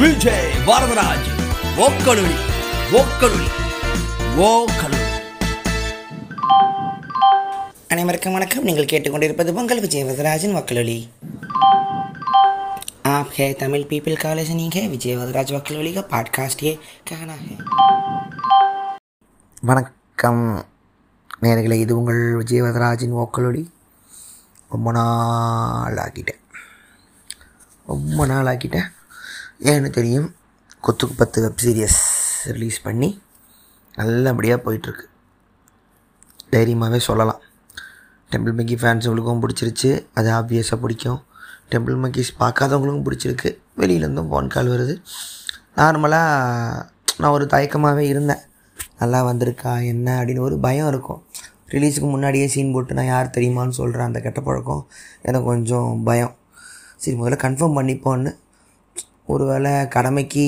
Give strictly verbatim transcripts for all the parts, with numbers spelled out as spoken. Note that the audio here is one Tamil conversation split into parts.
விஜய் வரதராஜ் ஓக்கலுளி ஓக்கலுளி ஓக்கலுளி. அனைவருக்கும் வணக்கம். நீங்கள் கேட்டுக்கொண்டிருப்பது பொங்கல் விஜய் வரதராஜன் ஓக்கலுளி. आप है तमिल पीपल कॉलेज नहीं है विजय वरदराज वकलोली का पॉडकास्ट ये कहना है. வணக்கம் நேயர்களே, இது உங்கள் விஜய் வரதராஜின் ஓக்கலொலி. ரொம்ப நாள் ஆக்கிட்டேன் ரொம்ப நாள் ஆக்கிட்டேன் ஏன்னு தெரியும். கொத்துக்கு பத்து வெப் சீரியஸ் ரிலீஸ் பண்ணி நல்லபடியாக போயிட்டுருக்கு. தைரியமாகவே சொல்லலாம். டெம்பிள் மெக்கி ஃபேன்ஸ் இவங்களுக்கும் பிடிச்சிருச்சு, அது ஆப்வியஸாக பிடிக்கும். டெம்பிள் மக்கீஸ் பார்க்காதவங்களுக்கும் பிடிச்சிருக்கு. வெளியிலேருந்தும் ஃபோன் கால் வருது. நார்மலாக நான் ஒரு தயக்கமாகவே இருந்தேன், நல்லா வந்திருக்கா என்ன அப்படின்னு ஒரு பயம் இருக்கும். ரிலீஸுக்கு முன்னாடியே சீன் போட்டு நான் யார் தெரியுமான்னு சொல்கிறேன், அந்த கெட்ட பழக்கம் எனக்கு கொஞ்சம் பயம். சரி முதல்ல கன்ஃபார்ம் பண்ணிப்போன்னு, ஒரு வேளை கடமைக்கு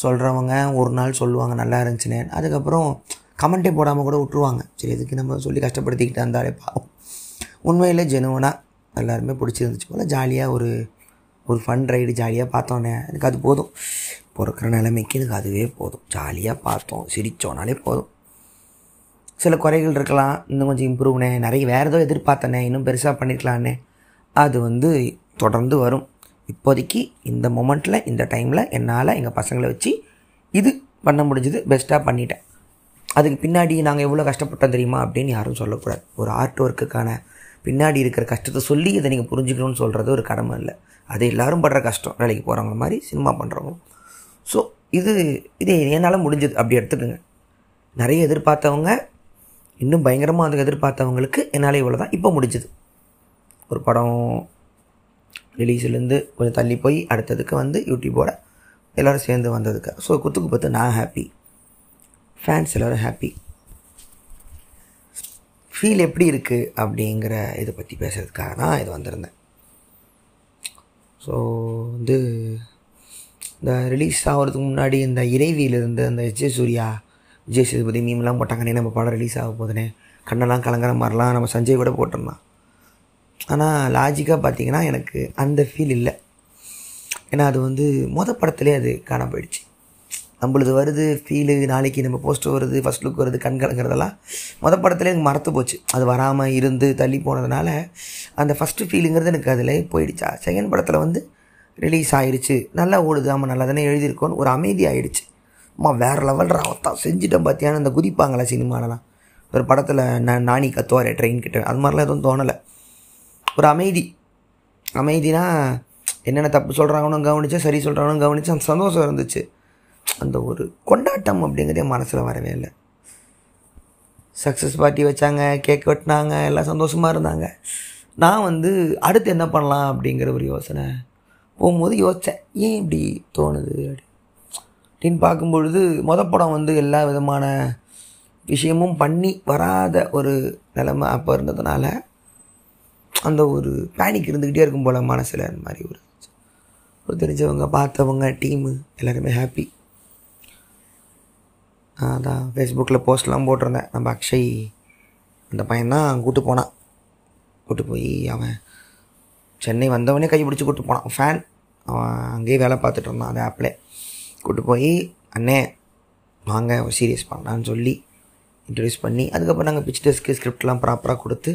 சொல்கிறவங்க ஒரு நாள் சொல்லுவாங்க நல்லா இருந்துச்சுன்னு, அதுக்கப்புறம் கமெண்ட்டே போடாமல் கூட விட்டுருவாங்க. சரி இதுக்கு நம்ம சொல்லி கஷ்டப்படுத்திக்கிட்டு இருந்தாலே பாவம். உண்மையில் ஜெனுவனாக எல்லாருமே பிடிச்சிருந்துச்சு போல். ஜாலியாக ஒரு ஒரு ஃபன் ரைடு ஜாலியாக பார்த்தோன்னே எனக்கு அது போதும். இப்போ இருக்கிற நிலைமைக்கு எனக்கு அதுவே போதும். ஜாலியாக பார்த்தோம், சிரித்தோன்னாலே போதும். சில குறைகள் இருக்கலாம், இன்னும் கொஞ்சம் இம்ப்ரூவ்னே, நிறைய வேறு ஏதோ எதிர்பார்த்தனே, இன்னும் பெருசாக பண்ணிக்கலான்னே, அது வந்து தொடர்ந்து வரும். இப்போதைக்கு இந்த மொமெண்ட்டில் இந்த டைமில் என்னால் எங்கள் பசங்களை வச்சு இது பண்ண முடிஞ்சது, பெஸ்ட்டாக பண்ணிட்டேன். அதுக்கு பின்னாடி நாங்கள் எவ்வளோ கஷ்டப்பட்டோம் தெரியுமா அப்படின்னு யாரும் சொல்லக்கூடாது. ஒரு ஆர்ட் ஒர்க்குக்கான பின்னாடி இருக்கிற கஷ்டத்தை சொல்லி இதை நீங்கள் புரிஞ்சுக்கணும்னு சொல்கிறது ஒரு கடமை இல்லை. அது எல்லோரும் படுற கஷ்டம், வேலைக்கு போகிறவங்க மாதிரி சினிமா பண்ணுறவங்க. ஸோ இது இது என்னால் முடிஞ்சது அப்படி எடுத்துக்கோங்க. நிறைய எதிர்பார்த்தவங்க, இன்னும் பயங்கரமாக அதுக்கு எதிர்பார்த்தவங்களுக்கு என்னால் இவ்வளோ தான் இப்போ முடிஞ்சது. ஒரு படம் ரிலீஸ்லேருந்து கொஞ்சம் தள்ளி போய் அடுத்ததுக்கு வந்து யூடியூபோட எல்லோரும் சேர்ந்து வந்ததுக்கு. ஸோ குத்துக்கு பார்த்து நான் ஹாப்பி, ஃபேன்ஸ் எல்லோரும் ஹாப்பி. ஃபீல் எப்படி இருக்குது அப்படிங்கிற இதை பற்றி பேசுகிறதுக்காக தான் இது வந்திருந்தேன். ஸோ வந்து இந்த ரிலீஸ் ஆகிறதுக்கு முன்னாடி இந்த இறைவியிலிருந்து அந்த விஜய் சூர்யா விஜய் சேதுபதி மீம்லாம் போட்டாங்கன்னே, நம்ம படம் ரிலீஸ் ஆக போதுனே கண்ணெல்லாம் கலங்குற மாதிரிலாம் நம்ம சஞ்சய் கூட போட்டோம்னா. ஆனால் லாஜிக்காக பார்த்திங்கன்னா எனக்கு அந்த ஃபீல் இல்லை. ஏன்னா அது வந்து மொதல் படத்துலேயே அது காண போயிடுச்சு. நம்மளுது வருது ஃபீலு, நாளைக்கு நம்ம போஸ்ட்டு வருது, ஃபஸ்ட் லுக் வருது, கண் கலங்கிறதெல்லாம் மொதல் படத்தில் எனக்கு மறத்து போச்சு. அது வராமல் இருந்து தள்ளி போனதுனால அந்த ஃபஸ்ட்டு ஃபீலுங்கிறது எனக்கு அதில் போயிடுச்சா. செகண்ட் படத்தில் வந்து ரிலீஸ் ஆகிடுச்சு, நல்லா ஓடுது, ஆமாம் நல்லா தானே எழுதியிருக்கோன்னு ஒரு அமைதி ஆகிடுச்சு. அம்மா வேறு லெவல் ராவத்தான் செஞ்சுட்டோம் பார்த்தியான்னு அந்த குதிப்பாங்களா சினிமாலலாம். ஒரு படத்தில் நான் நானி கத்துவாரே ட்ரெயின் கிட்ட, அது மாதிரிலாம் எதுவும் தோணலை. ஒரு அமைதி அமைதினா என்னென்ன தப்பு சொல்கிறாங்கன்னு கவனிச்சு, சரி சொல்கிறாங்கன்னு கவனிச்சு அந்த சந்தோஷம் இருந்துச்சு. அந்த ஒரு கொண்டாட்டம் அப்படிங்கிறதே மனசில் வரவே இல்லை. சக்ஸஸ் பார்ட்டி வச்சாங்க, கேக் வெட்டினாங்க, எல்லாம் சந்தோஷமாக இருந்தாங்க. நான் வந்து அடுத்து என்ன பண்ணலாம் அப்படிங்கிற ஒரு யோசனை போகும்போது யோசித்தேன், ஏன் இப்படி தோணுது அப்படின்னு பார்க்கும்பொழுது, மொதல் படம் வந்து எல்லா விதமான விஷயமும் பண்ணி வராத ஒரு நிலைமை அப்போ இருந்ததுனால அந்த ஒரு பேனிக் இருந்துக்கிட்டே இருக்கும் போல் மனசில். அந்த மாதிரி ஒரு ஒரு தெரிஞ்சவங்க, பார்த்தவங்க, டீமு எல்லாருமே ஹாப்பி. அதான் ஃபேஸ்புக்கில் போஸ்ட்லாம் போட்டிருந்தேன். நம்ம அக்ஷய் அந்த பையன்தான் கூப்பிட்டு போனான். கூப்பிட்டு போய் அவன் சென்னை வந்தவனே கைப்பிடிச்சி கூப்பிட்டு போனான். ஃபேன், அவன் அங்கேயே வேலை பார்த்துட்டு இருந்தான் அந்த ஆப்பில். கூப்பிட்டு போய் அண்ணே வாங்க சீரியஸ் பண்ணலான்னு சொல்லி இன்ட்ரடியூஸ் பண்ணி, அதுக்கப்புறம் நாங்கள் பிச் டெஸ்க்கு ஸ்கிரிப்ட்லாம் ப்ராப்பராக கொடுத்து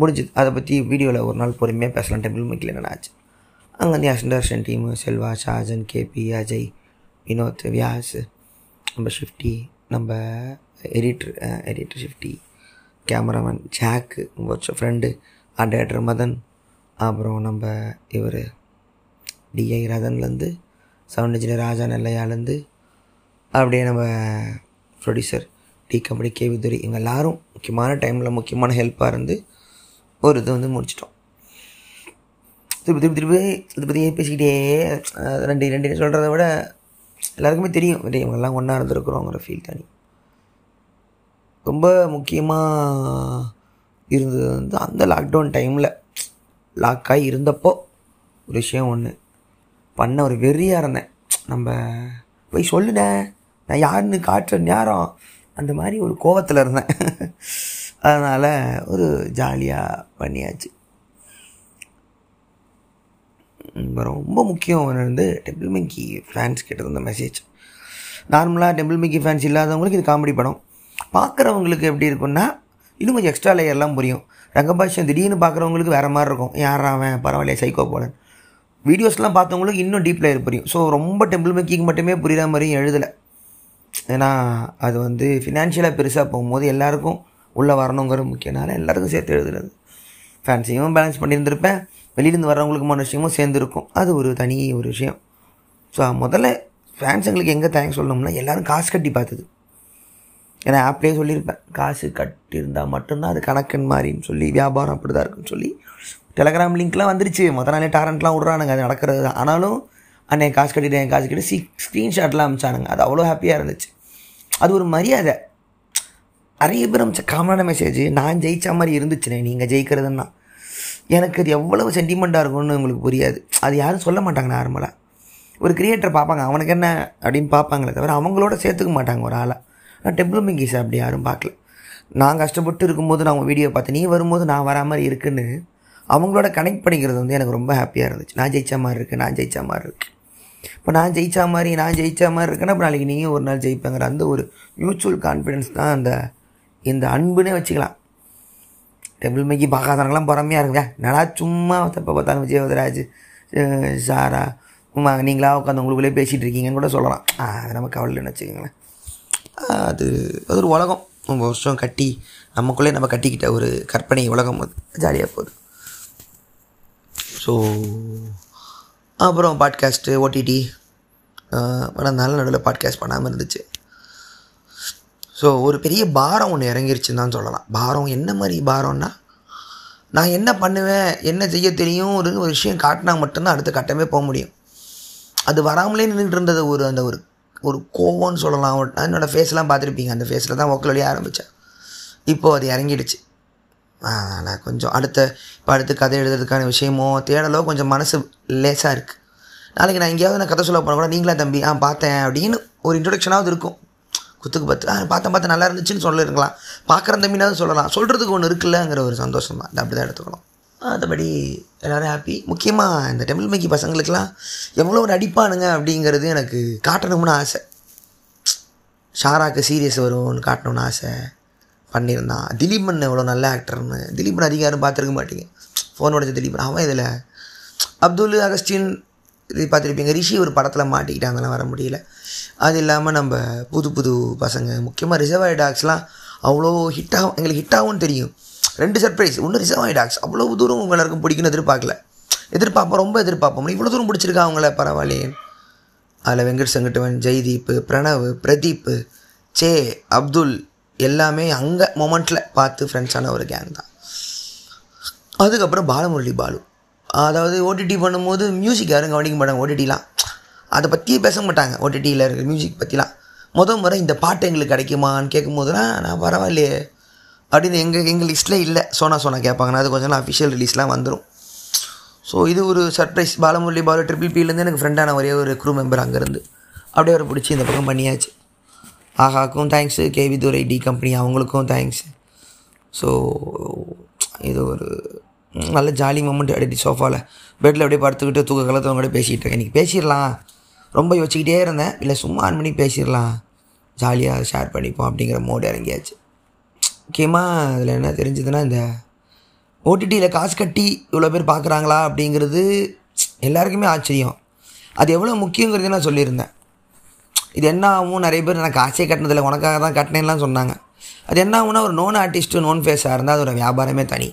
முடிஞ்சுது. அதை பற்றி வீடியோவில் ஒரு நாள் பொறுமையாக பேசலாம். டெம்பிள் மக்கள் என்னென்ன ஆச்சு அங்கேருந்து அசன்டர்ஷன் டீமு, செல்வா, ஷாஜன், கேபி, அஜய், வினோத், வியாஸ், நம்ம ஷிஃப்டி, நம்ம எடிட்ரு எடிட்டர் ஷிஃப்டி, கேமராமேன் ஜாக்கு, உங்கள் ஃப்ரெண்டு ஆர்ட் டேரக்டர் மதன், அப்புறம் நம்ம இவர் டிஐ ரதன்லேருந்து, சவுண்ட் இன்ஜினியர் ராஜா நெல்லையாலேருந்து, அப்படியே நம்ம ப்ரொடியூசர் டி கம்பெனி கேவிதுரி, இவங்க எல்லோரும் முக்கியமான டைமில் முக்கியமான ஹெல்ப்பாக இருந்து ஒரு இது வந்து முடிச்சிட்டோம். திருப்பி திருப்பி திருப்பி திருப்பி திருப்பி பேசிக்கிட்டே ரெண்டு ரெண்டு சொல்கிறத விட எல்லாருக்குமே தெரியும் இவங்கெல்லாம் ஒன்றா இருந்திருக்கிறோங்கிற ஃபீல் தனி. ரொம்ப முக்கியமாக இருந்தது வந்து அந்த லாக்டவுன் டைமில் லாக்காகி இருந்தப்போ ஒரு விஷயம் ஒன்று பண்ண ஒரு வெறியாக இருந்தேன். நம்ம போய் சொல்லுனேன் நான் யாருன்னு காட்டுற நேரம் அந்த மாதிரி ஒரு கோவத்தில் இருந்தேன். அதனால் ஒரு ஜாலியாக பண்ணியாச்சு. வரும். ரொம்ப முக்கியம் வந்து டெம்பிள் மிங்கி ஃபேன்ஸ் கிட்ட இருந்த மெசேஜ். நார்மலாக டெம்பிள் மிங்கி ஃபேன்ஸ் இல்லாதவங்களுக்கு இது காமெடி படம், பார்க்குறவங்களுக்கு எப்படி இருக்குன்னா இன்னும் கொஞ்சம் எக்ஸ்ட்ரா லேயர்லாம் புரியும். ரங்கபாஷன் திடீர்னு பார்க்குறவங்களுக்கு வேறு மாதிரி இருக்கும், யார் அவன் பரவாயில்லையே சைக்கோ போலன். வீடியோஸ்லாம் பார்த்தவங்களுக்கு இன்னும் டீப் லேயர் புரியும். ஸோ ரொம்ப டெம்பிள் மிங்கிக்கு மட்டுமே புரிகிற மாதிரியும் எழுதலை. ஏன்னா அது வந்து ஃபினான்ஷியலாக பெருசாக போகும்போது எல்லாேருக்கும் உள்ளே வரணுங்கிற முக்கியனால எல்லாேருக்கும் சேர்த்து எழுதுறது. ஃபேன்ஸையும் பேலன்ஸ் பண்ணியிருந்திருப்பேன், வெளியிலேருந்து வர்றவங்களுக்குமான விஷயமும் சேர்ந்துருக்கும். அது ஒரு தனி ஒரு விஷயம். ஸோ முதல்ல ஃபேன்ஸுங்களுக்கு எங்கே தேங்க்ஸ் சொல்லணும்னா எல்லோரும் காசு கட்டி பார்த்தது. ஏன்னா ஆப்லேயே சொல்லியிருப்பேன், காசு கட்டியிருந்தால் மட்டும்தான் அது கணக்குன்னு மாதிரின்னு சொல்லி, வியாபாரம் அப்படி தான் இருக்குன்னு சொல்லி. டெலகிராம் லிங்க்லாம் வந்துருச்சு, மொதல் நாளே டாரண்ட்லாம் விட்றானுங்க, அது நடக்கிறது தான். ஆனாலும் அன்னைக்கு காசு கட்டிட்டேன் காசு கட்டி சி ஸ்க்ரீன்ஷாட்லாம் அனுப்பிச்சானுங்க, அது அவ்வளோ ஹாப்பியாக இருந்துச்சு. அது ஒரு மரியாதை. நிறைய பேர் அமிச்ச காமனான மெசேஜ், நான் ஜெயித்த மாதிரி இருந்துச்சுனே நீங்கள் ஜெயிக்கிறதுன்னா. எனக்கு அது எவ்வளவு சென்டிமெண்ட்டாக இருக்கும்னு உங்களுக்கு புரியாது. அது யாரும் சொல்ல மாட்டாங்க. நார்மலாக ஒரு கிரியேட்டர் பார்ப்பாங்க, அவனுக்கு என்ன அப்படின்னு பார்ப்பாங்களே தவிர அவங்களோட சேர்த்துக்க மாட்டாங்க ஒரு ஆளாக. ஆனால் டெம்பிள் மிங்கிஸ் அப்படி யாரும் பார்க்கல. நான் கஷ்டப்பட்டு இருக்கும்போது நான் அவங்க வீடியோ பார்த்து, நீ வரும்போது நான் வரா மாதிரி இருக்குன்னு அவங்களோட கனெக்ட் பண்ணிக்கிறது வந்து எனக்கு ரொம்ப ஹாப்பியாக இருந்துச்சு. நான் ஜெயித்த மாதிரி இருக்கு, நான் ஜெயித்த மாதிரி இருக்கு, இப்போ நான் ஜெயித்த மாதிரி நான் ஜெயித்த மாதிரி இருக்குன்னா இப்போ நாளைக்கு நீங்கள் ஒரு நாள் ஜெயிப்பாங்கிற அந்த ஒரு மியூச்சுவல் கான்ஃபிடென்ஸ் தான் அந்த இந்த அன்புனே வச்சுக்கலாம். டெம்பிள் மிங்கி பார்க்காதவங்களாம் பொறாமையாக இருக்குங்க, நல்லா சும்மா தப்பை பார்த்தாலும் விஜயவதராஜ் சாரா உமா நீங்களா உட்காந்து உங்களுக்குள்ளே பேசிகிட்டு இருக்கீங்கன்னு கூட சொல்லலாம். அது நம்ம கவலைன்னு வச்சுக்கோங்களேன். அது அது ஒரு உலகம், ரொம்ப வருஷம் கட்டி நமக்குள்ளே நம்ம கட்டிக்கிட்ட ஒரு கற்பனை உலகம், அது ஜாலியாக போகுது. ஸோ அப்புறம் பாட்காஸ்ட்டு ஓடிடி, ஆனால் நல்ல நடுவில் பாட்காஸ்ட் பண்ணாமல் இருந்துச்சு. ஸோ ஒரு பெரிய பாரம் ஒன்று இறங்கிருச்சுன்னு தான் சொல்லலாம். பாரம் என்ன மாதிரி பாரம்னா, நான் என்ன பண்ணுவேன் என்ன செய்ய தெரியும் ஒரு ஒரு விஷயம் காட்டினா மட்டும்தான் அடுத்த கட்டமே போக முடியும். அது வராமலே நின்றுட்டு இருந்தது ஒரு அந்த ஒரு ஒரு கோவம்னு சொல்லலாம். என்னோடய ஃபேஸ்லாம் பார்த்துருப்பீங்க, அந்த ஃபேஸில் தான் ஒக்கல் வழியாக ஆரம்பித்தேன். இப்போது அது இறங்கிடுச்சு. அதனால் கொஞ்சம் அடுத்த இப்போ அடுத்து கதை எழுதுறதுக்கான விஷயமோ தேடலோ கொஞ்சம் மனசு லேசாக இருக்குது. நாளைக்கு நான் எங்கேயாவது நான் கதை சொல்ல போனால் கூட நீங்களா தம்பி ஆ பார்த்தேன் அப்படின்னு ஒரு இன்ட்ரொடக்ஷனாவது இருக்கும். குத்துக்கு பார்த்து ஆ பார்த்தேன் பார்த்தேன் நல்லா இருந்துச்சுன்னு சொல்லியிருக்கலாம், பார்க்குற தம்பினாவது சொல்லலாம். சொல்கிறதுக்கு ஒன்று இருக்குல்லங்கிற ஒரு சந்தோஷம் தான், அப்படி தான் எடுத்துக்கணும். அதுபடி எல்லோரும் ஹாப்பி. முக்கியமாக இந்த டெம்பிள் மிங்கி பசங்களுக்கெல்லாம் எவ்வளோ ஒரு அடிப்பானுங்க அப்படிங்கிறது எனக்கு காட்டணும்னு ஆசை. ஷாராக்கு சீரியஸ் வரும்னு காட்டணும்னு ஆசை பண்ணியிருந்தான். திலீபன் எவ்வளோ நல்ல ஆக்டர்னு, திலீபன் அதிகாரம் பார்த்துருக்க மாட்டீங்க, ஃபோன் உடச்ச திலீபன் அவன் இதில். அப்துல் அகஸ்டின் இது பார்த்துருப்பீங்க. ரிஷி ஒரு படத்தில் மாட்டிக்கிட்டாங்கலாம், வர முடியல. அது இல்லாமல் நம்ம புது புது பசங்க, முக்கியமாக ரிசர்வாயர் டாக்ஸ்லாம் அவ்வளோ ஹிட்டாகும். எங்களுக்கு ஹிட்டாகவும் தெரியும். ரெண்டு சர்ப்ரைஸ், ஒன்று ரிசர்வாயர் டாக்ஸ் அவ்வளோ தூரம் உங்கள் எல்லாருக்கும் பிடிக்குன்னு எதிர்பார்க்கல, எதிர்பார்ப்போம் ரொம்ப எதிர்பார்ப்போம், இவ்வளோ தூரம் பிடிச்சிருக்கா அவங்கள பரவாயில்லையே. அதில் வெங்கட் செங்கட்டுவன், ஜெய்தீப், பிரணவ், பிரதீப், சே, அப்துல் எல்லாமே அங்கே மொமெண்ட்டில் பார்த்து ஃப்ரெண்ட்ஸான ஒரு கேங் தான். அதுக்கப்புறம் பாலமுரளி பாலு, அதாவது ஓடிடி பண்ணும்போது மியூசிக் யாரும் கவனிக்க மாட்டாங்க. ஓடிடிலாம் அதை பற்றியே பேச மாட்டாங்க. ஓடிடியில் இருக்கிற மியூசிக் பற்றிலாம் மொதல் முறை இந்த பாட்டு எங்களுக்கு கிடைக்குமான்னு கேட்கும்போதுலாம் நான் பரவாயில்லையே அப்படின்னு எங்கள் எங்கள் லிஸ்ட்டில் இல்லை. சோனா சோனா கேட்பாங்கன்னா அது கொஞ்சம் நாள் அஃபிஷியல் ரிலீஸ்லாம் வந்துடும். ஸோ இது ஒரு சர்ப்ரைஸ். பாலமுரளி பாலு ட்ரிபிள் பிலேருந்து எனக்கு ஃப்ரெண்டான ஒரே ஒரு க்ரூ மெம்பர் அங்கேருந்து அப்படியே ஒரு பிடிச்சி இந்த பக்கம் பண்ணியாச்சு. ஆஹாக்கும் thanks, KV Durai D company அவங்களுக்கும் தேங்க்ஸ். ஸோ இது ஒரு நல்ல ஜாலி மூமெண்ட். அடி சோஃபாவில் பெட்டில் அப்படியே படுத்துக்கிட்டு தூக்க கலத்து அவங்க கூட பேசிகிட்டு இருக்கேன். இன்றைக்கி பேசிடலாம் ரொம்ப யோசிச்சுக்கிட்டே இருந்தேன், இல்லை சும்மா ஆன் பண்ணி பேசிடலாம் ஜாலியாக ஷேர் பண்ணிப்போம் அப்படிங்கிற மோடு இறங்கியாச்சு. முக்கியமாக அதில் என்ன தெரிஞ்சதுன்னா, இந்த ஓடிடியில் காசு கட்டி இவ்வளோ பேர் பார்க்குறாங்களா அப்படிங்கிறது எல்லாருக்குமே ஆச்சரியம். அது எவ்வளோ முக்கியங்கிறது நான் சொல்லியிருந்தேன். இது என்ன ஆகும், நிறைய பேர் நான் காசே கட்டினதில்லை உனக்காக தான் கட்டினேன்லாம் சொன்னாங்க. அது என்ன ஆகும்னா, ஒரு நோன் ஆர்டிஸ்ட்டு நோன் ஃபேஸாக இருந்தால் அதோட வியாபாரமே தனி,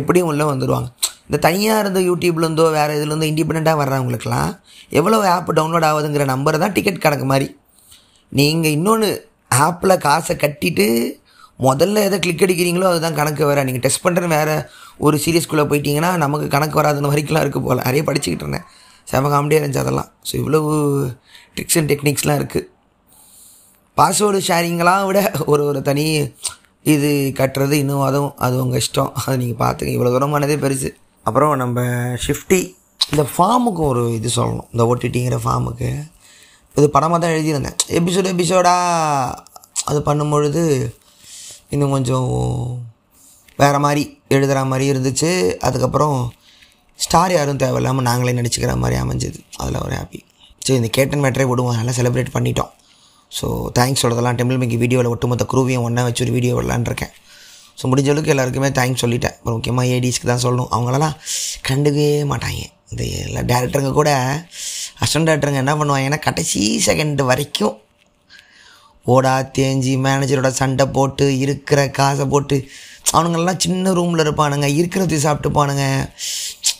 எப்படியும் உள்ளே வந்துடுவாங்க. இந்த தனியாக இருந்த யூடியூப்லேருந்தோ வேறு இதுலேருந்தோ இண்டிபெண்ட்டாக வர்றவங்களுக்குலாம் எவ்வளோ ஆப் டவுன்லோட் ஆகுதுங்கிற நம்பர் தான் டிக்கெட் கணக்கு மாதிரி. நீங்கள் இன்னொன்று ஆப்பில் காசை கட்டிட்டு முதல்ல எதை கிளிக் அடிக்கிறீங்களோ அதுதான் கணக்கு வேறு. நீங்கள் டெஸ்ட் பண்ணுற வேறு ஒரு சீரியஸ்குள்ளே போயிட்டீங்கன்னா நமக்கு கணக்கு வராதுன்னு வரைக்கும்லாம் இருக்குது போல். நிறைய படிச்சுக்கிட்டு இருந்தேன், செம காமெடியாக இருந்துச்சு அதெல்லாம். ஸோ இவ்வளவு ட்ரிக்ஸ் அண்ட் டெக்னிக்ஸ்லாம் இருக்குது. பாஸ்வேர்டு ஷேரிங்கெலாம் விட ஒரு ஒரு தனி இது கட்டுறது இன்னும் அதுவும் அது உங்கள் இஷ்டம், அதை நீங்கள் பார்த்துங்க. இவ்வளோ தூரமானதே பெருசு. அப்புறம் நம்ம ஷிஃப்டி இந்த ஃபார்முக்கு ஒரு இது சொல்லணும். இந்த ஓடிடிங்கிற ஃபார்முக்கு இது படமாக தான் எழுதியிருந்தேன். எபிசோடு எபிசோடாக அது பண்ணும்பொழுது இன்னும் கொஞ்சம் வேறு மாதிரி எழுதுகிற மாதிரி இருந்துச்சு. அதுக்கப்புறம் ஸ்டார் யாரும் தேவையில்லாமல் நாங்களே நினச்சிக்கிற மாதிரி அமைஞ்சது. அதில் ஒரு ஹாப்பி. சரி, இந்த கேட்டன் மேட்டரே விடுவோம், நல்லா செலிப்ரேட் பண்ணிட்டோம். ஸோ தேங்க்ஸ் சொல்கிறதெல்லாம் டெம்பிள் மேக்கி வீடியோவில் ஒட்டுமொத்த குரூவியும் ஒன்றா வச்சு ஒரு வீடியோ விடலான்ட்ருக்கேன். ஸோ முடிஞ்ச அளவுக்கு எல்லாருக்குமே தேங்க்ஸ் சொல்லிட்டேன். அப்புறம் முக்கியமாக ஏடிஸ்க்கு தான் சொல்லணும், அவங்களெல்லாம் கண்டுக்கவே மாட்டாங்க. இந்த எல்லா டேரக்டருங்க கூட அசிஸ்டன்ட் டேரக்டருங்க என்ன பண்ணுவாங்கன்னா கடைசி செகண்ட் வரைக்கும் ஓடா தேஞ்சி மேனேஜரோட சண்டை போட்டு இருக்கிற காசை போட்டு அவனுங்கெல்லாம் சின்ன ரூமில் இருப்பானுங்க, இருக்கிறத சாப்பிட்டுப்பானுங்க.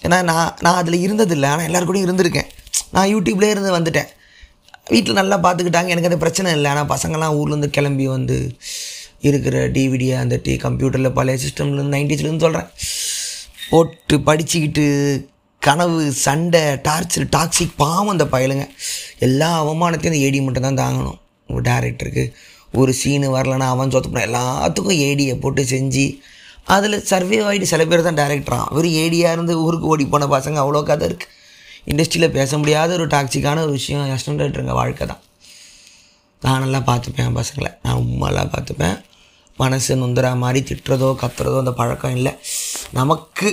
ஏன்னா நான் நான் அதில் இருந்ததில்லை, ஆனால் எல்லாருக்கூடையும் இருந்திருக்கேன். நான் யூடியூப்லேயே இருந்து வந்துட்டேன், வீட்டில் நல்லா பார்த்துக்கிட்டாங்க, எனக்கு அது பிரச்சனை இல்லை. ஆனால் பசங்கள்லாம் ஊர்லேருந்து கிளம்பி வந்து இருக்கிற டிவிடி அந்த டி கம்ப்யூட்டரில் பழைய சிஸ்டம்லேருந்து நைன்டிஸ்லேருந்து சொல்கிறேன் போட்டு படிச்சுக்கிட்டு கனவு சண்டை டார்ச்சர் டாக்ஸிக் பாவம் அந்த பயலுங்க. எல்லா அவமானத்தையும் அந்த ஏடி மட்டும் தான் தாங்கணும். ஒரு டேரக்டருக்கு ஒரு சீனு வரலன்னா அவன் சொத்தப்படான், எல்லாத்துக்கும் ஏடியை போட்டு செஞ்சு அதில் சர்வே ஆகிட்டு சில பேர் தான் டேரக்டரான். வெறும் ஏடியாக இருந்து ஊருக்கு ஓடி போன பசங்க அவ்வளோ கதை இருக்குது. இண்டஸ்ட்ரியில் பேச முடியாத ஒரு டாக்ஸிக்கான ஒரு விஷயம் அசிஸ்டன்ட் டேரக்டருங்க வாழ்க்கை தான். நான் நல்லா பார்த்துப்பேன் பசங்களை, நான் உம்மாலாம் பார்த்துப்பேன். மனசு நொந்துற மாதிரி திட்டுறதோ கத்துறதோ அந்த பழக்கம் இல்லை. நமக்கு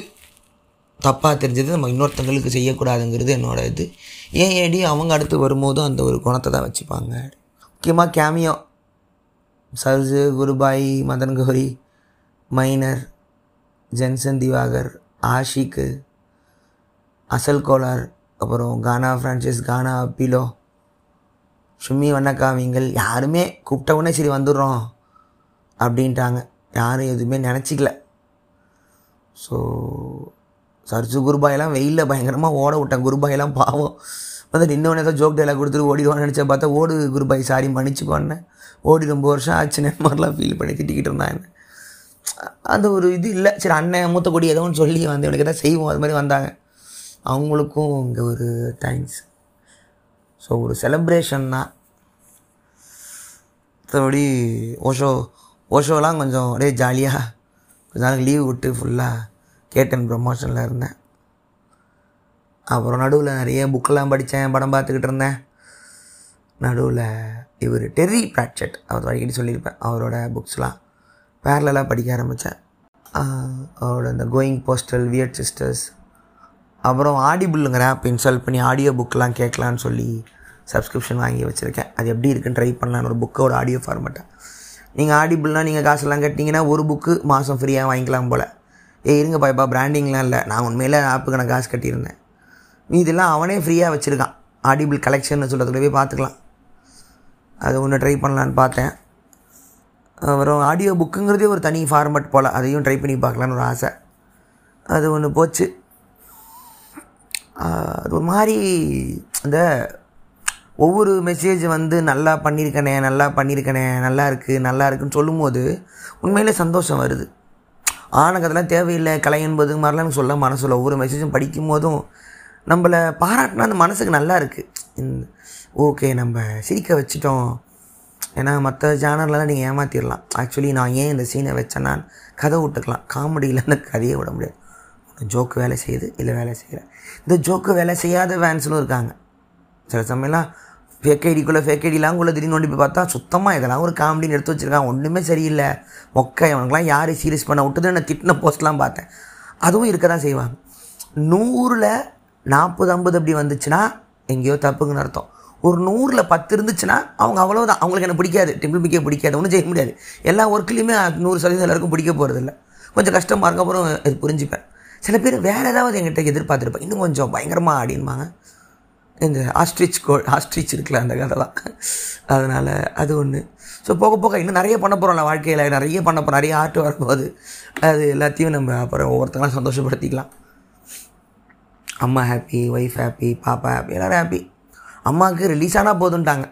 தப்பாக தெரிஞ்சது நம்ம இன்னொருத்தங்களுக்கு செய்யக்கூடாதுங்கிறது என்னோடய இது. ஏன் ஏடி அவங்க அடுத்து வரும்போதும் அந்த ஒரு குணத்தை தான் வச்சுப்பாங்க. முக்கியமாக கேமியோ சர்ஜு, குருபாய், மதன் கௌரி, மைனர், ஜென்சன் திவாகர், ஆஷிக்கு, அசல் கோலார், அப்புறம் கானா ஃப்ரான்சிஸ், கானா பிலோ, சும்மி வண்ணக்காவிங்கள் யாருமே கூப்பிட்ட உடனே சரி வந்துடுறோம் அப்படின்ட்டாங்க. யாரும் எதுவுமே நினச்சிக்கல. ஸோ சர்ஜு குருபாயெல்லாம் வெயிலில் பயங்கரமாக ஓட விட்டேன். குருபாயெல்லாம் பாவம் வந்து நின்னவனே ஏதோ ஜோக் டெல்லாம் கொடுத்துட்டு ஓடிடுவான்னு நினச்சா பார்த்தா ஓடு குருபாய் சாரி மன்னிச்சுக்கோன்னு ஓடி ரொம்ப வருஷம் ஆச்சுன்னு மாதிரிலாம் ஃபீல் பண்ணி திட்டிக்கிட்டு இருந்தான். என்ன அந்த ஒரு இது இல்லை. சரி அண்ணன் மூத்த கொடி ஏதோன்னு சொல்லி வந்து இவனுக்கு தான் செய்வோம் அது மாதிரி வந்தாங்க. அவங்களுக்கும் இங்கே ஒரு தேங்க்ஸ். ஸோ ஒரு செலப்ரேஷன் தான். மற்றபடி ஓஷோ ஓஷோலாம் கொஞ்சம் அப்படியே ஜாலியாக கொஞ்ச நாளைக்கு லீவ் விட்டு ஃபுல்லாக கேட்டன் ப்ரமோஷனில் இருந்தேன். அப்புறம் நடுவில் நிறைய புக்கெல்லாம் படித்தேன், படம் பார்த்துக்கிட்டு இருந்தேன். நடுவில் இவர் டெர்ரி பிராட்செட் அவர் அடிக்கடி சொல்லியிருப்பேன், அவரோட புக்ஸ்லாம் பேரலாக படிக்க ஆரம்பித்தேன். அவரோட அந்த கோயிங் போஸ்டல், வியர்ட் சிஸ்டர்ஸ், அப்புறம் ஆடிபிள்ங்கிற ஆப் இன்ஸ்டால் பண்ணி ஆடியோ புக்கெலாம் கேட்கலான்னு சொல்லி சப்ஸ்கிரிப்ஷன் வாங்கி வச்சுருக்கேன். அது எப்படி இருக்குன்னு ட்ரை பண்ணலான்னு ஒரு புக்கோட ஆடியோ ஃபார்மேட்டை. நீங்கள் ஆடிபிள்னால் நீங்கள் காசெல்லாம் கட்டிங்கன்னா ஒரு புக்கு மாதம் ஃப்ரீயாக வாங்கிக்கலாம் போல். ஏ இருங்க பாய்ப்பா, பிராண்டிங்லாம் இல்லை, நான் உண்மையில் ஆப்புக்கு நான் காசு கட்டியிருந்தேன். நீ இதெல்லாம் அவனே ஃப்ரீயாக வச்சுருக்கான். ஆடிபிள் கலெக்ஷன் சொல்கிறதுல போய் பார்த்துக்கலாம். அது ஒன்று ட்ரை பண்ணலான்னு பார்த்தேன். அப்புறம் ஆடியோ புக்குங்கிறதே ஒரு தனி ஃபார்மேட் போல், அதையும் ட்ரை பண்ணி பார்க்கலான்னு ஒரு ஆசை. அது ஒன்று போச்சு. அது ஒரு மாதிரி அந்த ஒவ்வொரு மெசேஜ் வந்து நல்லா பண்ணியிருக்கனே நல்லா பண்ணியிருக்கனே நல்லா இருக்குது நல்லா இருக்குன்னு சொல்லும்போது உண்மையிலே சந்தோஷம் வருது. ஆனால் அதெல்லாம் தேவையில்லை கலை என்பது மாதிரிலாம் சொல்ல மனசில் ஒவ்வொரு மெசேஜும் படிக்கும் போதும் நம்மளை பாராட்டினா அந்த மனசுக்கு நல்லா இருக்குது. ஓகே நம்ம சிரிக்க வச்சிட்டோம். ஏன்னா மற்ற சேனல்லாம் நீங்கள் ஏமாற்றிடலாம். ஆக்சுவலி நான் ஏன் இந்த சீனை வச்சேன்னா கதை விட்டுக்கலாம். காமெடியில் அந்த கதையை விட முடியாது. ஜோக்கு வேலை செய்யுது இல்லை வேலை செய்யலை. இந்த ஜோக்கு வேலை செய்யாத ஃபேன்ஸும் இருக்காங்க. சில சமயம்லாம் ஃபேக் ஐடிக்குள்ளே ஃபேக் ஐடிலாம் உள்ள திடீர்னு ஒன்று போய் பார்த்தா சுத்தமாக இதெல்லாம் ஒரு காமெடின்னு எடுத்து வச்சுருக்காங்க, ஒன்றுமே சரியில்லை மொக்கை. அவனுக்குலாம் யார் சீரியஸ் பண்ண விட்டுதுன்னு நான் திட்டின போஸ்ட்லாம் பார்த்தேன். அதுவும் இருக்க தான் செய்வாங்க. நூறில் நாற்பது ஐம்பது அப்படி வந்துச்சுன்னா எங்கேயோ தப்புக்குன்னு அர்த்தம். ஒரு நூறில் பத்து இருந்துச்சுன்னா அவங்க அவ்வளோதான், அவங்களுக்கு என்ன பிடிக்காது, டெம்பிள் பிக்கே பிடிக்காது, ஒன்றும் செய்ய முடியாது. எல்லா ஒர்க்லேயுமே நூறு சதவீதம் எல்லாருக்கும் பிடிக்க போகிறதில்ல. கொஞ்சம் கஷ்டமாக இருக்க அப்புறம் இது புரிஞ்சுப்பேன். சில பேர் வேறு ஏதாவது எங்கிட்ட எதிர்பார்த்துருப்பேன், இன்னும் கொஞ்சம் பயங்கரமாக ஆடின்பாங்க. இந்த ஆஸ்ட்ரிச் கோ ஆஸ்ட்ரிச் இருக்குல்ல அந்த கதை தான். அதனால் அது ஒன்று. ஸோ போக போக இன்னும் நிறைய பண்ண போகிறோம்ல வாழ்க்கையில், நிறைய பண்ண போகிறோம், நிறைய ஆர்ட் வரும்போது அது எல்லாத்தையும் நம்ம அப்புறம் ஒவ்வொருத்தங்களாம் சந்தோஷப்படுத்திக்கலாம். அம்மா ஹாப்பி, ஒய்ஃப் ஹாப்பி, பாப்பா ஹாப்பி, எல்லோரும் ஹாப்பி. அம்மாவுக்கு ரிலீஸ் ஆனால் போதுன்ட்டாங்க.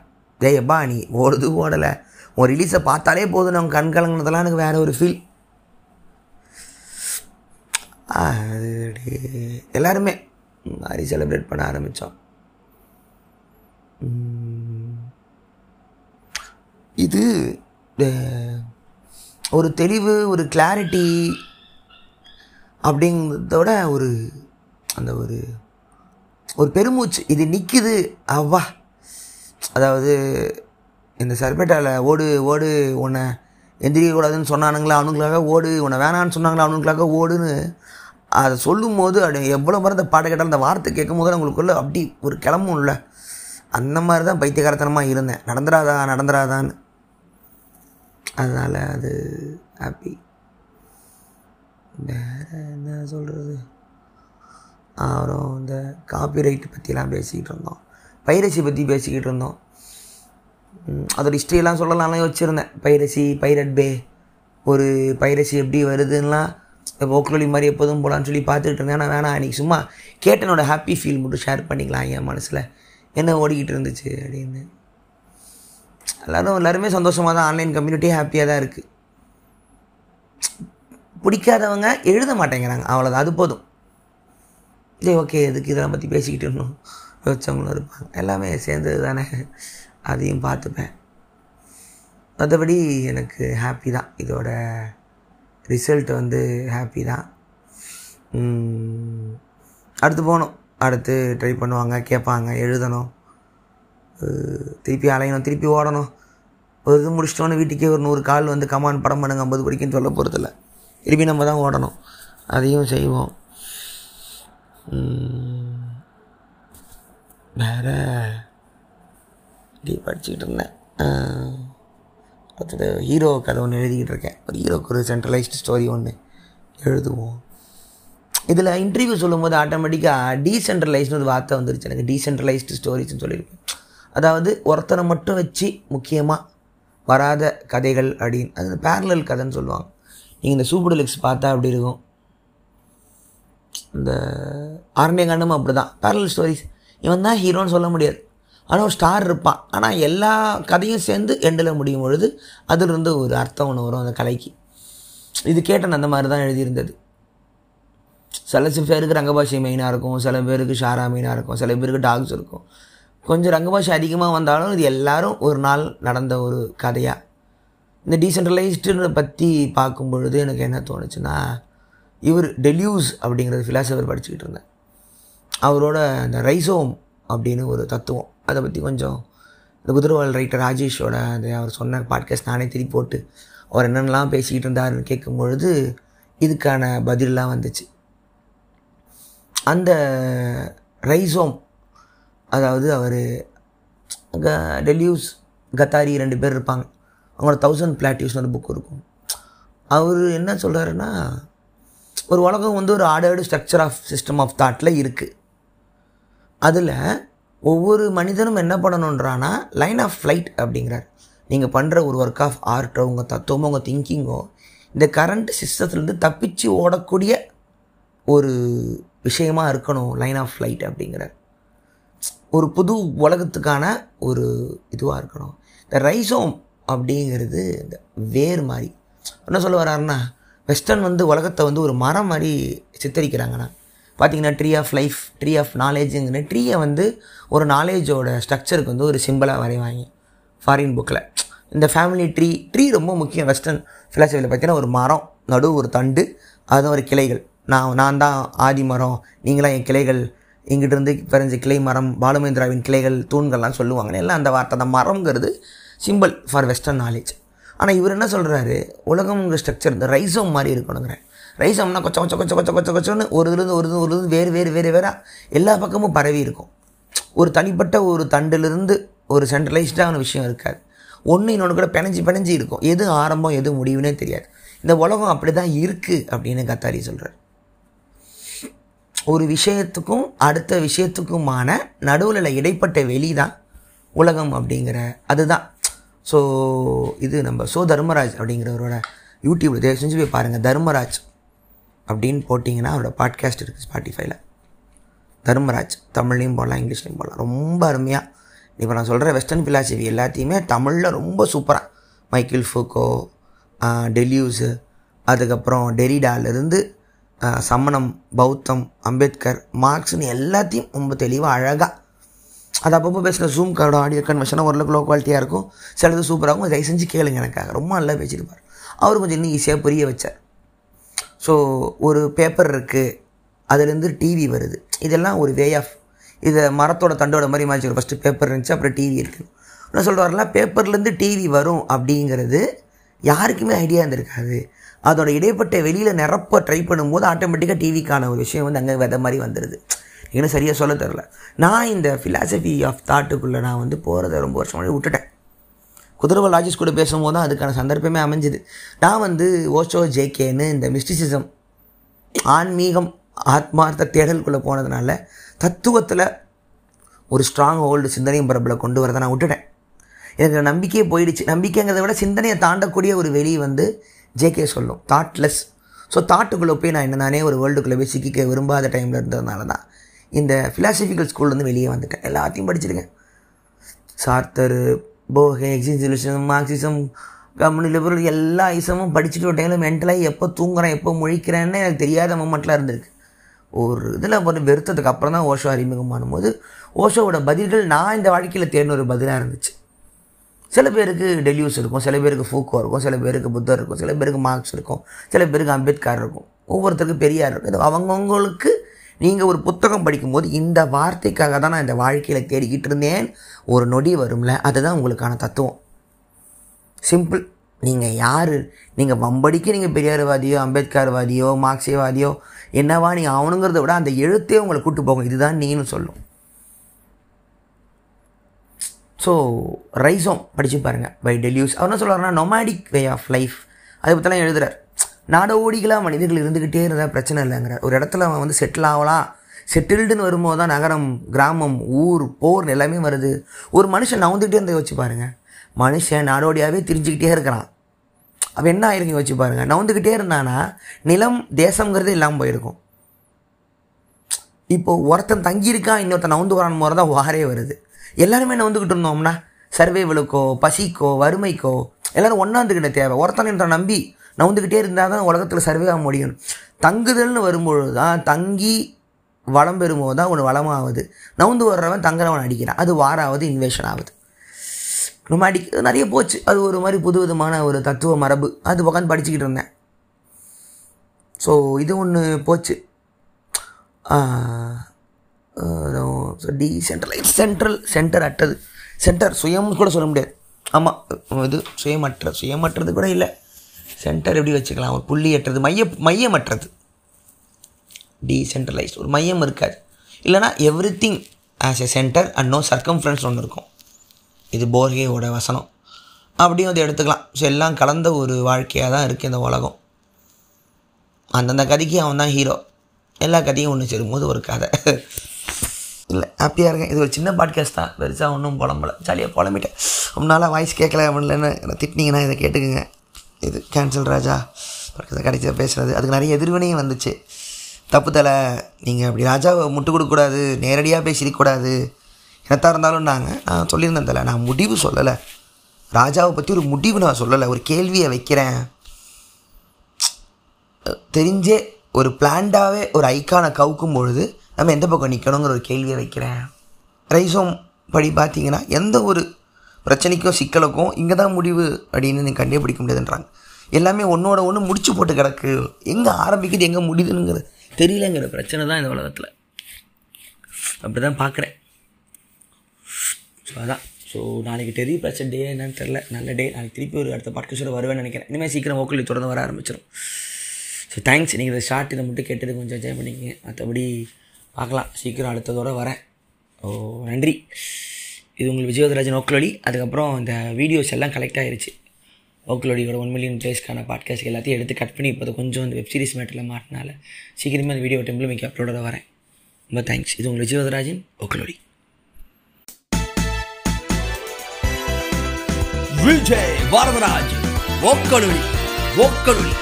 ஜெயப்பா நீ ஓடுது ஓடலை உன் ரிலீஸை பார்த்தாலே போதும். நம்ம கண் கலங்கினதெல்லாம் எனக்கு வேறு ஒரு ஃபீல். அது எல்லாருமே மாதிரி செலிப்ரேட் பண்ண ஆரம்பித்தோம். இது ஒரு தெளிவு, ஒரு கிளாரிட்டி அப்படிங்கிறதோட ஒரு அந்த ஒரு ஒரு பெருமூச்சு இது நிற்கிது அவ்வா. அதாவது இந்த சர்பேட்டாவில் ஓடு ஓடு உன்னை எந்திரிக்கக்கூடாதுன்னு சொன்னானுங்களா அவனுங்களாக ஓடு, உன்னை வேணான்னு சொன்னாங்களா அவனுங்களாக ஓடுன்னு அதை சொல்லும் போது அப்படி எவ்வளோ முறை அந்த பாட்டை கேட்டாலும் அந்த வார்த்தை கேட்கும் போது அவங்களுக்குள்ள அப்படி ஒரு கிளம்பும் இல்லை. அந்த மாதிரி தான் பைத்தியகாரத்தனமாக இருந்தேன், நடந்துடாதா நடந்துடாதான்னு. அதனால் அது ஹாப்பி. வேறு என்ன சொல்கிறது, அப்புறம் இந்த காப்பிரைட் பற்றிலாம் பேசிக்கிட்டு இருந்தோம், பைரசி பற்றி பேசிக்கிட்டு இருந்தோம். அதோட ஹிஸ்ட்ரியெல்லாம் சொல்லலாம்லாம் யோசிச்சுருந்தேன். பைரசி, பைரட் பே, ஒரு பைரசி எப்படி வருதுன்னெலாம் ஓக்லொலி மாதிரி எப்போதும் போகலான்னு சொல்லி பார்த்துக்கிட்டு இருந்தேன். ஆனால் வேணாம், அன்றைக்கி சும்மா கேட்டனோட ஹாப்பி ஃபீல் மட்டும் ஷேர் பண்ணிக்கலாம், என் மனசில் என்ன ஓடிக்கிட்டு இருந்துச்சு அப்படின்னு. எல்லோரும் எல்லாருமே சந்தோஷமாக தான், ஆன்லைன் கம்யூனிட்டியே ஹாப்பியாக தான் இருக்குது. பிடிக்காதவங்க எழுத மாட்டேங்கிறாங்க, அவ்வளோதான், அது போதும். சரி ஓகே, எதுக்கு இதெல்லாம் பற்றி பேசிக்கிட்டு இருந்தோம், யோசிச்சவங்களும் இருப்பாங்க, எல்லாமே சேர்ந்தது தானே, அதையும் பார்த்துப்பேன். மற்றபடி எனக்கு ஹாப்பி தான், இதோட ரிசல்ட் வந்து ஹாப்பி தான். அடுத்து போகணும், அடுத்து ட்ரை பண்ணுவாங்க, கேட்பாங்க, எழுதணும், திருப்பி அலையணும், திருப்பி ஓடணும். ஒரு இது முடிச்சிட்டோன்னு வீட்டுக்கே ஒரு நூறு கால் வந்து கமான் படம் பண்ணுங்க ஐம்பது படிக்குன்னு சொல்ல போகிறதில்ல, திருப்பி நம்ம தான் ஓடணும், அதையும் செய்வோம். வேறு இப்படி படிச்சுக்கிட்டு இருந்தேன். அடுத்தது ஹீரோ கதை ஒன்று எழுதிக்கிட்டு இருக்கேன், ஒரு ஹீரோக்கு ஒரு சென்ட்ரலைஸ்டு ஸ்டோரி ஒன்று எழுதுவோம். இதில் இன்டர்வியூ சொல்லும் போது ஆட்டோமேட்டிக்காக டீசென்ட்ரலைஸ்டு ஒரு வார்த்தை வந்துருச்சு. எனக்கு டீசென்ட்ரலைஸ்டு ஸ்டோரிஸ்ன்னு சொல்லியிருக்கேன். அதாவது ஒருத்தனை மட்டும் வச்சு முக்கியமாக வராத கதைகள் அப்படின்னு, அது பேரலல் கதைன்னு சொல்லுவாங்க. நீங்கள் இந்த சூப்பர்டெலிக்ஸ் பார்த்தா அப்படி இருக்கும், இந்த ஆரண்யகாண்டமும் அப்படி தான். பேரலல் ஸ்டோரிஸ், இவன் தான் ஹீரோன்னு சொல்ல முடியாது, ஆனால் ஒரு ஸ்டார் இருப்பான், ஆனால் எல்லா கதையும் சேர்ந்து எண்டில் முடியும் பொழுது அதிலிருந்து ஒரு அர்த்தம் ஒன்று வரும் அந்த கலைக்கு. இது கேட்டன் அந்த மாதிரி தான் எழுதியிருந்தது. சில சில பேருக்கு ரங்கபாஷை மெயினாக இருக்கும், சில பேருக்கு ஷாரா மெயினாக இருக்கும், சில பேருக்கு டாக்ஸ் இருக்கும். கொஞ்சம் ரங்கபாஷை அதிகமாக வந்தாலும் இது எல்லோரும் ஒரு நாள் நடந்த ஒரு கதையாக. இந்த டீசென்ட்ரலைஸ்டு பற்றி பார்க்கும் பொழுது எனக்கு என்ன தோணுச்சுன்னா, இவர் டெலியூஸ் அப்படிங்கிறது ஃபிலாசபர் படிச்சுக்கிட்டு இருந்தேன், அவரோட அந்த ரைசோம் அப்படின்னு ஒரு தத்துவம், அதை பற்றி கொஞ்சம் இந்த குதிரவால் ரைட்டர் ராஜேஷோட அந்த அவர் சொன்ன பாட்காஸ்ட் நானே திருப்பி போட்டு அவர் என்னென்னலாம் பேசிக்கிட்டு இருந்தாருன்னு கேட்கும் பொழுது இதுக்கான பதிலெலாம் வந்துச்சு. அந்த ரைசோம், அதாவது அவர் டெலியூஸ் கத்தாரி ரெண்டு பேர் இருப்பாங்க, அவங்களோட தௌசண்ட் பிளாட்டியூஸ்னு ஒரு புக் இருக்கும். அவர் என்ன சொல்கிறாருன்னா, ஒரு உலகம் வந்து ஒரு ordered structure of system of தாட்டில் இருக்குது, அதில் ஒவ்வொரு மனிதனும் என்ன பண்ணணுன்றான்னா லைன் ஆஃப் ஃப்ளைட் அப்படிங்கிறார். நீங்கள் பண்ணுற ஒரு ஒர்க் ஆஃப் ஆர்ட்டோ, உங்கள் தத்துவமோ, உங்கள் திங்கிங்கோ இந்த கரண்ட் சிஸ்டத்துலேருந்து தப்பிச்சு ஓடக்கூடிய ஒரு விஷயமாக இருக்கணும் லைன் ஆஃப் ஃப்ளைட் அப்படிங்கிறார். ஒரு புது உலகத்துக்கான ஒரு இதுவாக இருக்கணும். இந்த ரைசோம் அப்படிங்கிறது இந்த வேர் மாதிரி. என்ன சொல்ல வர்றாருன்னா, வெஸ்டர்ன் வந்து உலகத்தை வந்து ஒரு மரம் மாதிரி சித்தரிக்கிறாங்கன்னா பார்த்திங்கன்னா tree of life, tree of நாலேஜுங்கிற ட்ரீயை வந்து ஒரு நாலேஜோட ஸ்ட்ரக்சருக்கு வந்து ஒரு சிம்பிளாக வரைவாங்க ஃபாரின் புக்கில். இந்த ஃபேமிலி ட்ரீ ட்ரீ ரொம்ப முக்கியம் வெஸ்டர்ன் ஃபிலாசபியில். பார்த்திங்கன்னா ஒரு மரம், நடு ஒரு தண்டு, அதுதான் ஒரு கிளைகள். நான் நான் தான் ஆதி மரம், நீங்களாம் என் கிளைகள், எங்கிட்டிருந்து பிறஞ்ச கிளை மரம், பாலுமேந்திராவின் கிளைகள், தூண்கள்லாம் சொல்லுவாங்கன்னு எல்லாம் அந்த வார்த்தை தான். மரம்ங்கிறது சிம்பிள் ஃபார் வெஸ்டர்ன் நாலேஜ். ஆனால் இவர் என்ன சொல்கிறாரு, உலகம்ங்கிற ஸ்ட்ரக்சர் இந்த ரைசோம் மாதிரி இருக்கணுங்கிறேன். ரைசம்னா கொச்ச கொச்ச கொச்ச கொச்ச கொச்ச கொச்சோன்னு ஒரு இதுலேருந்து ஒரு இது ஒரு இது வேறு வேறு வேறு வேறாக எல்லா பக்கமும் பரவி இருக்கும். ஒரு தனிப்பட்ட ஒரு தண்டிலிருந்து ஒரு சென்ட்ரலைஸ்டான விஷயம் இருக்காது, ஒன்று இன்னொன்று கூட பிணைஞ்சி பிணைஞ்சி இருக்கும், எது ஆரம்பம் எது முடிவுனே தெரியாது. இந்த உலகம் அப்படி தான் இருக்குது அப்படின்னு கத்தாரி சொல்கிறார். ஒரு விஷயத்துக்கும் அடுத்த விஷயத்துக்குமான நடுவில் இடைப்பட்ட வெளி தான் உலகம் அப்படிங்கிற அதுதான். ஸோ இது நம்ம சோ தர்மராஜ் அப்படிங்கிறவரோட யூடியூப்பில் தயவு செஞ்சு போய் பாருங்கள். தர்மராஜ் அப்படின்னு போட்டிங்கன்னா அவரோட பாட்காஸ்ட் இருக்குது ஸ்பாட்டிஃபைல. தர்மராஜ் தமிழ்லையும் போடலாம், இங்கிலீஷ்லையும் போடலாம். ரொம்ப அருமையாக இப்போ நான் சொல்கிற வெஸ்டர்ன் ஃபிலாசபி எல்லாத்தையுமே தமிழில் ரொம்ப சூப்பராக மைக்கேல் ஃபூக்கோ, டெலியூஸு, அதுக்கப்புறம் டெரிடாலிருந்து சமணம், பௌத்தம், அம்பேத்கர், மார்க்ஸ்னு எல்லாத்தையும் ரொம்ப தெளிவாக அழகாக. அது அப்பப்போ பேசுகிற ஜூம் கார்டோ ஆடியோ கன்வெர்ஷனாக ஓரளவுக்கு லோ குவாலிட்டியாக இருக்கும், சிலது சூப்பராகவும். அதை செஞ்சு கேளுங்க, எனக்காக ரொம்ப நல்லா பேசியிருப்பார். அவர் கொஞ்சம் இன்னும் ஈஸியாக புரிய வச்சார். ஸோ ஒரு பேப்பர் இருக்குது, அதுலேருந்து டிவி வருது, இதெல்லாம் ஒரு வே ஆஃப் இதை மரத்தோட தண்டோட மாதிரி மாதிரி. ஃபஸ்ட்டு பேப்பர் இருந்துச்சு, அப்புறம் டிவி இருக்குது. நான் சொல்கிறாருலாம் பேப்பர்லேருந்து டிவி வரும் அப்படிங்கிறது யாருக்குமே ஐடியா இருந்திருக்காது. அதோட இடைப்பட்ட வெளியில் நிரப்ப ட்ரை பண்ணும்போது ஆட்டோமேட்டிக்காக டிவிக்கான ஒரு விஷயம் வந்து அங்கே வித மாதிரி வந்துடுது. எனக்கு சரியாக சொல்ல தெரில. நான் இந்த ஃபிலாசபி ஆஃப் தாட்டுக்குள்ளே நான் வந்து போகிறத ரொம்ப வருஷம் முன்னாடி விட்டுட்டேன். குதிரவல் ராஜேஷ் கூட பேசும்போது தான் அதுக்கான சந்தர்ப்பமே அமைஞ்சுது. நான் வந்து ஓஷோ ஜேகேன்னு இந்த மிஸ்டிசிசம், ஆன்மீகம், ஆத்மார்த்த தேடலுக்குள்ளே போனதுனால தத்துவத்தில் ஒரு ஸ்ட்ராங் ஹோல்டு சிந்தனையும் பரப்பில் கொண்டு வரதை நான் விட்டுட்டேன். எனக்கு நம்பிக்கையே போயிடுச்சு. நம்பிக்கைங்கிறத விட சிந்தனையை தாண்டக்கூடிய ஒரு வெளி வந்து ஜேகே சொல்லும், தாட்லெஸ். ஸோ தாட்டுக்குள்ளே போய் நான் என்ன நானே ஒரு வேர்ல்டுக்குள்ளே போய் சிக்கிக்க விரும்பாத டைமில் இருந்ததுனால தான் இந்த ஃபிலாசபிக்கல் ஸ்கூல்லேருந்து வெளியே வந்துட்டேன். எல்லாத்தையும் படிச்சுருக்கேன். சார்த்தரு, போகே, எக்ஸிஸ்டென்ஷியலிசம், மார்க்சிசம், கம்யூனிஸ்ட், லிபரல், எல்லா இசமும் படிச்சுட்டு ஒரு டைமில் மென்டலாகி எப்போ தூங்குறேன் எப்போ முழிக்கிறேன்னு எனக்கு தெரியாத மூமெண்ட்லாம் இருந்திருக்கு. ஒரு இதில் ஒரு வெறுத்ததுக்கு அப்புறம் தான் ஓஷோ அறிமுகமானும் போது ஓஷோவோட பதில்கள் நான் இந்த வாழ்க்கையில் தேடின ஒரு பதிலாக இருந்துச்சு. சில பேருக்கு டெலியூஸ் இருக்கும், சில பேருக்கு ஃபூக்கோ இருக்கும், சில பேருக்கு புத்தர் இருக்கும், சில பேருக்கு மார்க்ஸ் இருக்கும், சில பேருக்கு அம்பேத்கர் இருக்கும், ஒவ்வொருத்தருக்கும் பெரியார் இருக்கும். இது அவங்கவுங்களுக்கு நீங்கள் ஒரு புத்தகம் படிக்கும்போது இந்த வார்த்தைக்காக தான் நான் இந்த வாழ்க்கையில் தேடிக்கிட்டு இருந்தேன் ஒரு நொடி வரும்ல, அதுதான் உங்களுக்கான தத்துவம். சிம்பிள். நீங்கள் யார், நீங்கள் வம்படிக்கு நீங்கள் பெரியார்வாதியோ அம்பேத்கர்வாதியோ மார்க்சியவாதியோ என்னவா நீங்கள் ஆகணுங்கிறத விட அந்த எழுத்தே உங்களை கூட்டு போகும், இதுதான் நீங்களும் சொல்லும். ஸோ ரைசோம் படித்து பாருங்கள் பை டெலியூஸ். அவர் என்ன சொல்கிறாருன்னா, நொமாடிக் வே ஆஃப் லைஃப் அதை பற்றிலாம் எழுதுகிறார். நாடோடிகளாக மனிதர்கள் இருந்துக்கிட்டே இருந்தால் பிரச்சனை இல்லைங்கிறார். ஒரு இடத்துல அவன் வந்து செட்டில் ஆகலாம். செட்டில்டுன்னு வரும்போது தான் நகரம், கிராமம், ஊர், போர் எல்லாமே வருது. ஒரு மனுஷன் நவுந்துக்கிட்டே இருந்த யோசிச்சு பாருங்கள். மனுஷன் நாடோடியாகவே திரிஞ்சுக்கிட்டே இருக்கிறான். அப்போ என்ன ஆயிருக்கு யோசிச்சு பாருங்கள். நவுந்துக்கிட்டே இருந்தானா நிலம், தேசங்கிறது இல்லாமல் போயிருக்கும். இப்போது ஒருத்தன் தங்கியிருக்கான், இன்னொருத்தன் நவுந்து வரான்னு போகிற தான் வாரே வருது. எல்லாருமே நவுந்துக்கிட்டு இருந்தோம்னா சர்வேவலுக்கோ பசிக்கோ வறுமைக்கோ எல்லோரும் ஒன்றாந்துக்கிட்ட தேவை. ஒருத்தன் இன்னொருத்தன் நம்பி நவுந்துக்கிட்டே இருந்தால் தான் உலகத்தில் சர்வே ஆக முடியும். தங்குதல்னு வரும்பொழுது தான், தங்கி வளம் பெறும்போது தான் ஒன்று வளமாகுது. நவுந்து வர்றவன் தங்குறவன் அடிக்கிறான், அது வாராவது, இன்வேஷன் ஆகுது. நம்ம அடிக்க நிறைய போச்சு. அது ஒரு மாதிரி புது விதமான ஒரு தத்துவ மரபு. அது உட்காந்து படிச்சுக்கிட்டு இருந்தேன். ஸோ இது ஒன்று போச்சு. டீசென்ட்ரலைஸ் சென்ட்ரல் சென்டர் அற்றது சென்டர் சுயம் கூட சொல்ல முடியாது. ஆமாம், இது சுயமற்ற சுயமற்றது கூட இல்லை. சென்டர் எப்படி வச்சுக்கலாம்? ஒரு புள்ளியற்றது, மைய மையமற்றது, டீசென்ட்ரலைஸ். ஒரு மையம் இருக்காது. இல்லைனா everything as a centre and no circumference ஒன்று இருக்கும். இது போர்கேயோட வசனம். அப்படியும் அதை எடுத்துக்கலாம். ஸோ எல்லாம் கலந்த ஒரு வாழ்க்கையாக தான் இருக்குது இந்த உலகம். அந்தந்த கதைக்கு அவன் தான் ஹீரோ. எல்லா கதையும் ஒன்று சேரும்போது ஒரு கதை. இல்லை, ஹாப்பியாக இருக்கேன். இது ஒரு சின்ன பாட்காஸ்ட் தான், பெருசாக ஒன்றும் புலம்பலை, ஜாலியாக புலம்பிட்டேன். ரொம்ப வாய்ஸ் கேட்கல அப்படின்னு திட்டினீங்கன்னா இதை கேட்டுக்குங்க. இது கேன்சல் ராஜா கடைசியாக பேசுகிறது. அதுக்கு நிறைய எதிர்வினையும் வந்துச்சு. தப்பு தலை, நீங்கள் அப்படி ராஜாவை முட்டு கொடுக்கக்கூடாது, நேரடியாக பேசிடக்கூடாது, என்னத்தான் இருந்தாலும் நாங்கள் நான் சொல்லியிருந்தேன் தலை, நான் முடிவு சொல்லலை, ராஜாவை பற்றி ஒரு முடிவு நான் சொல்லலை, ஒரு கேள்வியை வைக்கிறேன். தெரிஞ்சே ஒரு பிளான்டாகவே ஒரு ஐக்கானை கவுக்கும் பொழுது நம்ம எந்த பக்கம் நிற்கணுங்கிற ஒரு கேள்வியை வைக்கிறேன். ரைசோம் படி பார்த்தீங்கன்னா எந்த ஒரு பிரச்சனைக்கும் சிக்கலுக்கும் இங்கே தான் முடிவு அப்படின்னு நீங்கள் கண்டுபிடிக்க முடியாதுன்றாங்க. எல்லாமே ஒன்றோட ஒன்று முடிச்சு போட்டு கிடக்கு. எங்கே ஆரம்பிக்குது எங்கே முடியுதுங்கிற தெரியலங்கிற பிரச்சனை தான் இந்த உலகத்தில். அப்படி தான் பார்க்குறேன். ஸோ அதான். ஸோ நாளைக்கு டெரி பிரச்சனை டே என்னன்னு தெரில. நல்ல டே. நாளைக்கு திருப்பி ஒரு அடுத்த பாட்காஸ்டோட வருவேன்னு நினைக்கிறேன். இனிமேல் சீக்கிரம் ஓக்கலி தொடர்ந்து வர ஆரம்பிச்சிடும். So thanks. நீங்கள் இதை ஷார்ட் இதை மட்டும் கேட்டது கொஞ்சம் என்ஜாய் பண்ணிக்கங்க. மற்றபடி பார்க்கலாம், சீக்கிரம் அடுத்ததோடு வரேன். ஓ நன்றி. இது உங்களுக்கு விஜயவதராஜன் ஓக்லொலி. அதுக்கப்புறம் இந்த வீடியோஸ் எல்லாம் கலெக்ட் ஆகிடுச்சு. ஓக்லொலியோட ஒன் மில்லியன் பிளேஸ்க்கான பாட்காஸ்ட் எல்லாத்தையும் எடுத்து கட் பண்ணி இப்போ கொஞ்சம் இந்த வெப்சீரிஸ் மேட்டரில் மாட்டினால சீக்கிரமே அந்த வீடியோ டெம்பிள் மிக்க அப்லோட வரேன். ரொம்ப தேங்க்ஸ். இது உங்களுக்கு விஜயவதராஜன் ஓக்லொலி. விஜய் வரதராஜன் ஓக்லொலி ஓக்லொலி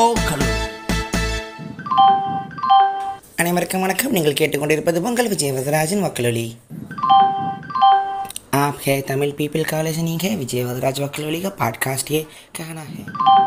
ஓக்லொலி. அனைவருக்கும் வணக்கம். நீங்கள் கேட்டுக்கொண்டிருப்பது பொங்கல் விஜய் வரதராஜன் ஓக்லொலி. आप है तमिल पीपल कॉलेज नहीं है विजय वदराज वकील का पॉडकास्ट ये कहना है.